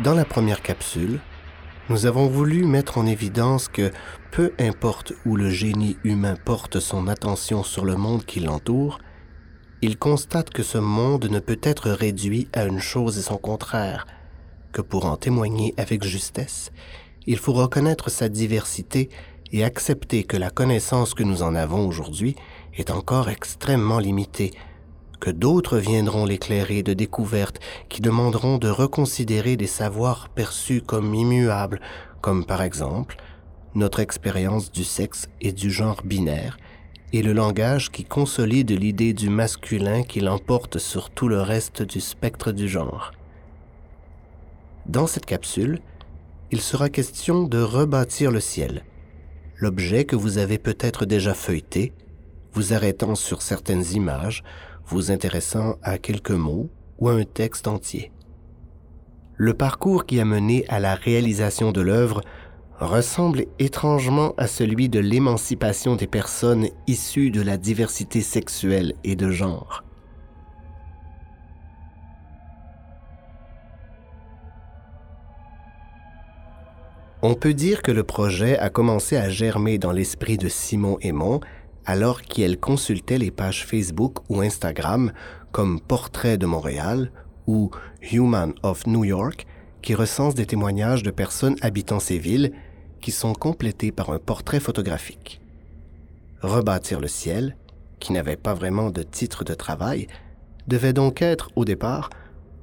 Dans la première capsule, nous avons voulu mettre en évidence que, peu importe où le génie humain porte son attention sur le monde qui l'entoure, il constate que ce monde ne peut être réduit à une chose et son contraire, que pour en témoigner avec justesse, il faut reconnaître sa diversité et accepter que la connaissance que nous en avons aujourd'hui est encore extrêmement limitée, que d'autres viendront l'éclairer de découvertes qui demanderont de reconsidérer des savoirs perçus comme immuables, comme par exemple notre expérience du sexe et du genre binaire, et le langage qui consolide l'idée du masculin qui l'emporte sur tout le reste du spectre du genre. Dans cette capsule, il sera question de rebâtir le ciel, l'objet que vous avez peut-être déjà feuilleté, vous arrêtant sur certaines images, vous intéressant à quelques mots ou à un texte entier. Le parcours qui a mené à la réalisation de l'œuvre ressemble étrangement à celui de l'émancipation des personnes issues de la diversité sexuelle et de genre. On peut dire que le projet a commencé à germer dans l'esprit de Simon Aymond alors qu'elle consultait les pages Facebook ou Instagram comme Portrait de Montréal ou Human of New York, qui recensent des témoignages de personnes habitant ces villes qui sont complétés par un portrait photographique. Rebâtir le ciel, qui n'avait pas vraiment de titre de travail, devait donc être, au départ,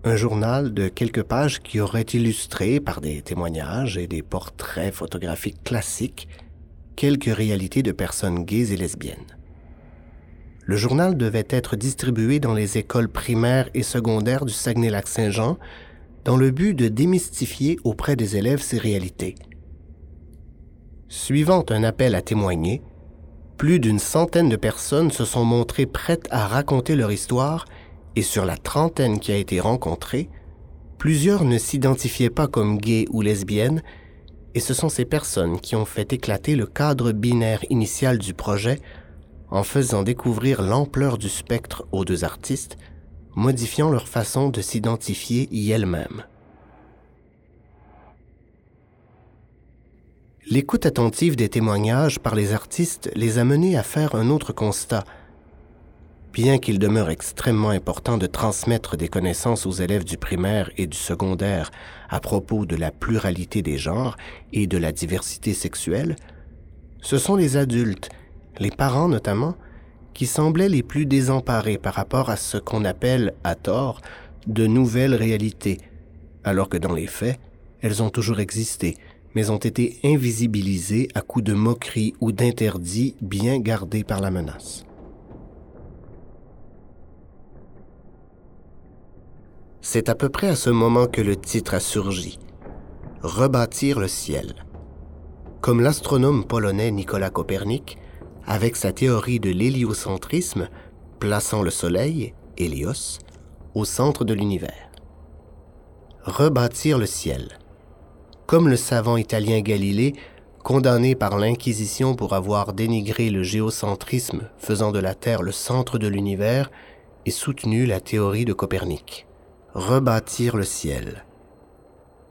un journal de quelques pages qui aurait illustré, par des témoignages et des portraits photographiques classiques, quelques réalités de personnes gays et lesbiennes. Le journal devait être distribué dans les écoles primaires et secondaires du Saguenay-Lac-Saint-Jean dans le but de démystifier auprès des élèves ces réalités. Suivant un appel à témoigner, plus d'une centaine de personnes se sont montrées prêtes à raconter leur histoire et sur la trentaine qui a été rencontrée, plusieurs ne s'identifiaient pas comme gays ou lesbiennes et ce sont ces personnes qui ont fait éclater le cadre binaire initial du projet en faisant découvrir l'ampleur du spectre aux deux artistes, modifiant leur façon de s'identifier y elles-mêmes. L'écoute attentive des témoignages par les artistes les a menés à faire un autre constat. Bien qu'il demeure extrêmement important de transmettre des connaissances aux élèves du primaire et du secondaire à propos de la pluralité des genres et de la diversité sexuelle, ce sont les adultes, les parents notamment, qui semblaient les plus désemparés par rapport à ce qu'on appelle, à tort, de nouvelles réalités, alors que dans les faits, elles ont toujours existé, mais ont été invisibilisées à coups de moqueries ou d'interdits bien gardés par la menace. C'est à peu près à ce moment que le titre a surgi, « Rebâtir le ciel ». Comme l'astronome polonais Nicolas Copernic, avec sa théorie de l'héliocentrisme, plaçant le Soleil, Hélios, au centre de l'univers. Rebâtir le ciel. Comme le savant italien Galilée, condamné par l'Inquisition pour avoir dénigré le géocentrisme faisant de la Terre le centre de l'univers et soutenu la théorie de Copernic. Rebâtir le ciel.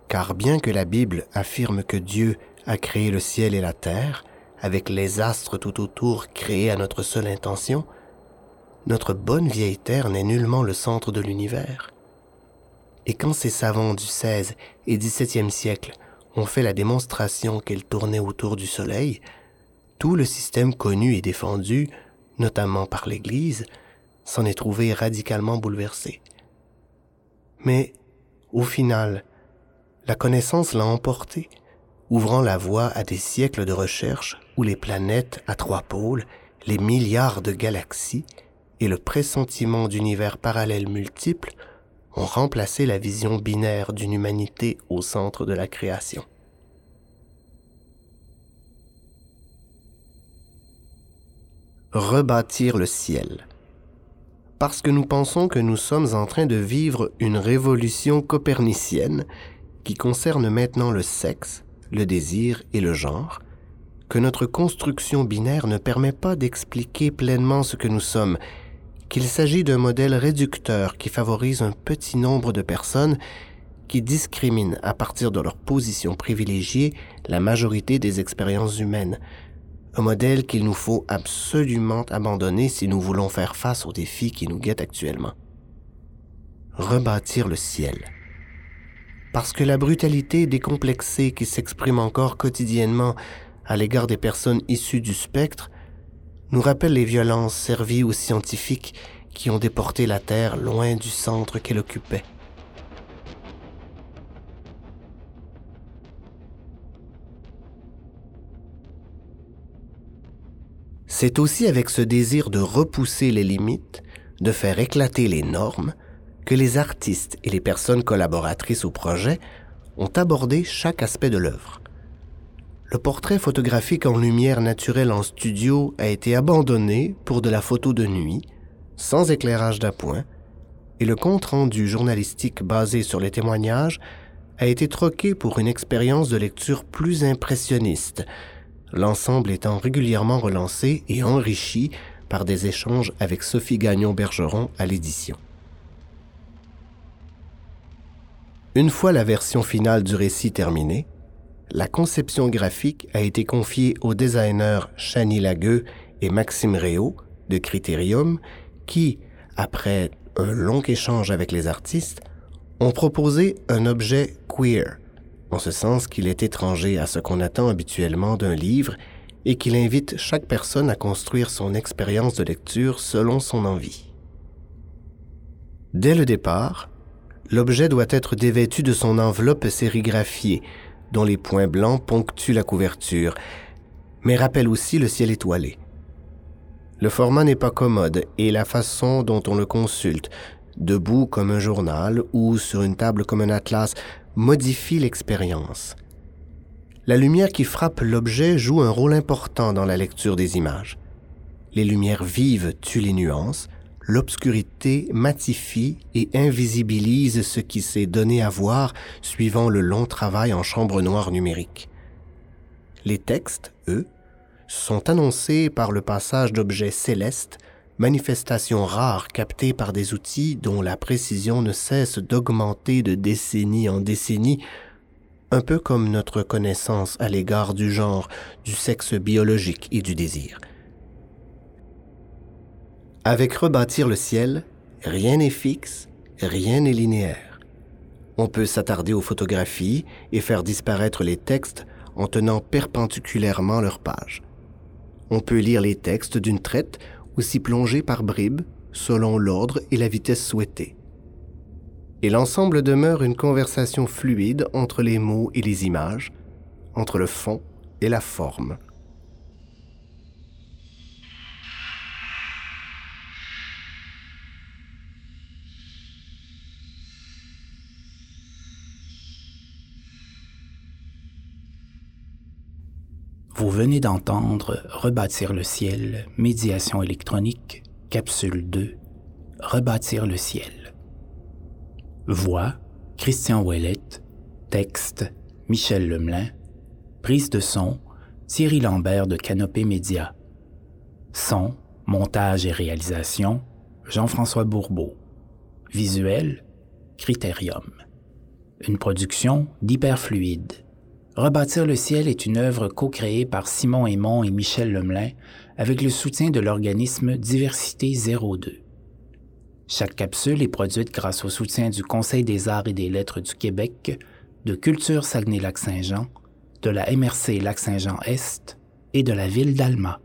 Car bien que la Bible affirme que Dieu a créé le ciel et la Terre, avec les astres tout autour créés à notre seule intention, notre bonne vieille Terre n'est nullement le centre de l'univers. Et quand ces savants du XVI et XVIIe siècle ont fait la démonstration qu'elle tournait autour du Soleil, tout le système connu et défendu, notamment par l'Église, s'en est trouvé radicalement bouleversé. Mais, au final, la connaissance l'a emporté, ouvrant la voie à des siècles de recherche où les planètes à trois pôles, les milliards de galaxies et le pressentiment d'univers parallèles multiples ont remplacé la vision binaire d'une humanité au centre de la création. Rebâtir le ciel. Parce que nous pensons que nous sommes en train de vivre une révolution copernicienne qui concerne maintenant le sexe, le désir et le genre, que notre construction binaire ne permet pas d'expliquer pleinement ce que nous sommes, qu'il s'agit d'un modèle réducteur qui favorise un petit nombre de personnes qui discriminent à partir de leur position privilégiée la majorité des expériences humaines. Un modèle qu'il nous faut absolument abandonner si nous voulons faire face aux défis qui nous guettent actuellement. Rebâtir le ciel. Parce que la brutalité décomplexée qui s'exprime encore quotidiennement à l'égard des personnes issues du spectre nous rappelle les violences servies aux scientifiques qui ont déporté la Terre loin du centre qu'elle occupait. C'est aussi avec ce désir de repousser les limites, de faire éclater les normes, que les artistes et les personnes collaboratrices au projet ont abordé chaque aspect de l'œuvre. Le portrait photographique en lumière naturelle en studio a été abandonné pour de la photo de nuit, sans éclairage d'appoint, et le compte-rendu journalistique basé sur les témoignages a été troqué pour une expérience de lecture plus impressionniste, l'ensemble étant régulièrement relancé et enrichi par des échanges avec Sophie Gagnon-Bergeron à l'édition. Une fois la version finale du récit terminée, la conception graphique a été confiée aux designers Chani Lagueux et Maxime Réa de Criterium qui, après un long échange avec les artistes, ont proposé un objet queer, en ce sens qu'il est étranger à ce qu'on attend habituellement d'un livre et qu'il invite chaque personne à construire son expérience de lecture selon son envie. Dès le départ, l'objet doit être dévêtu de son enveloppe sérigraphiée, dont les points blancs ponctuent la couverture, mais rappellent aussi le ciel étoilé. Le format n'est pas commode et la façon dont on le consulte, debout comme un journal ou sur une table comme un atlas, modifie l'expérience. La lumière qui frappe l'objet joue un rôle important dans la lecture des images. Les lumières vives tuent les nuances, l'obscurité matifie et invisibilise ce qui s'est donné à voir suivant le long travail en chambre noire numérique. Les textes, eux, sont annoncés par le passage d'objets célestes, manifestations rares captées par des outils dont la précision ne cesse d'augmenter de décennie en décennie, un peu comme notre connaissance à l'égard du genre, du sexe biologique et du désir. Avec Rebâtir le ciel, rien n'est fixe, rien n'est linéaire. On peut s'attarder aux photographies et faire disparaître les textes en tenant perpendiculairement leurs pages. On peut lire les textes d'une traite ou s'y plonger par bribes, selon l'ordre et la vitesse souhaitée. Et l'ensemble demeure une conversation fluide entre les mots et les images, entre le fond et la forme. Vous venez d'entendre « Rebâtir le ciel », « Médiation électronique », « Capsule 2 », « Rebâtir le ciel ». Voix, Christian Ouellet. Texte, Michel Lemelin. Prise de son, Thierry Lambert de Canopée Média. Son, montage et réalisation, Jean-François Bourbeau. Visuel, Criterium. Une production d'Hyperfluide. Rebâtir le ciel est une œuvre co-créée par Simon Aymond et Michel Lemelin avec le soutien de l'organisme Diversité 02. Chaque capsule est produite grâce au soutien du Conseil des arts et des lettres du Québec, de Culture Saguenay-Lac-Saint-Jean, de la MRC Lac-Saint-Jean-Est et de la Ville d'Alma.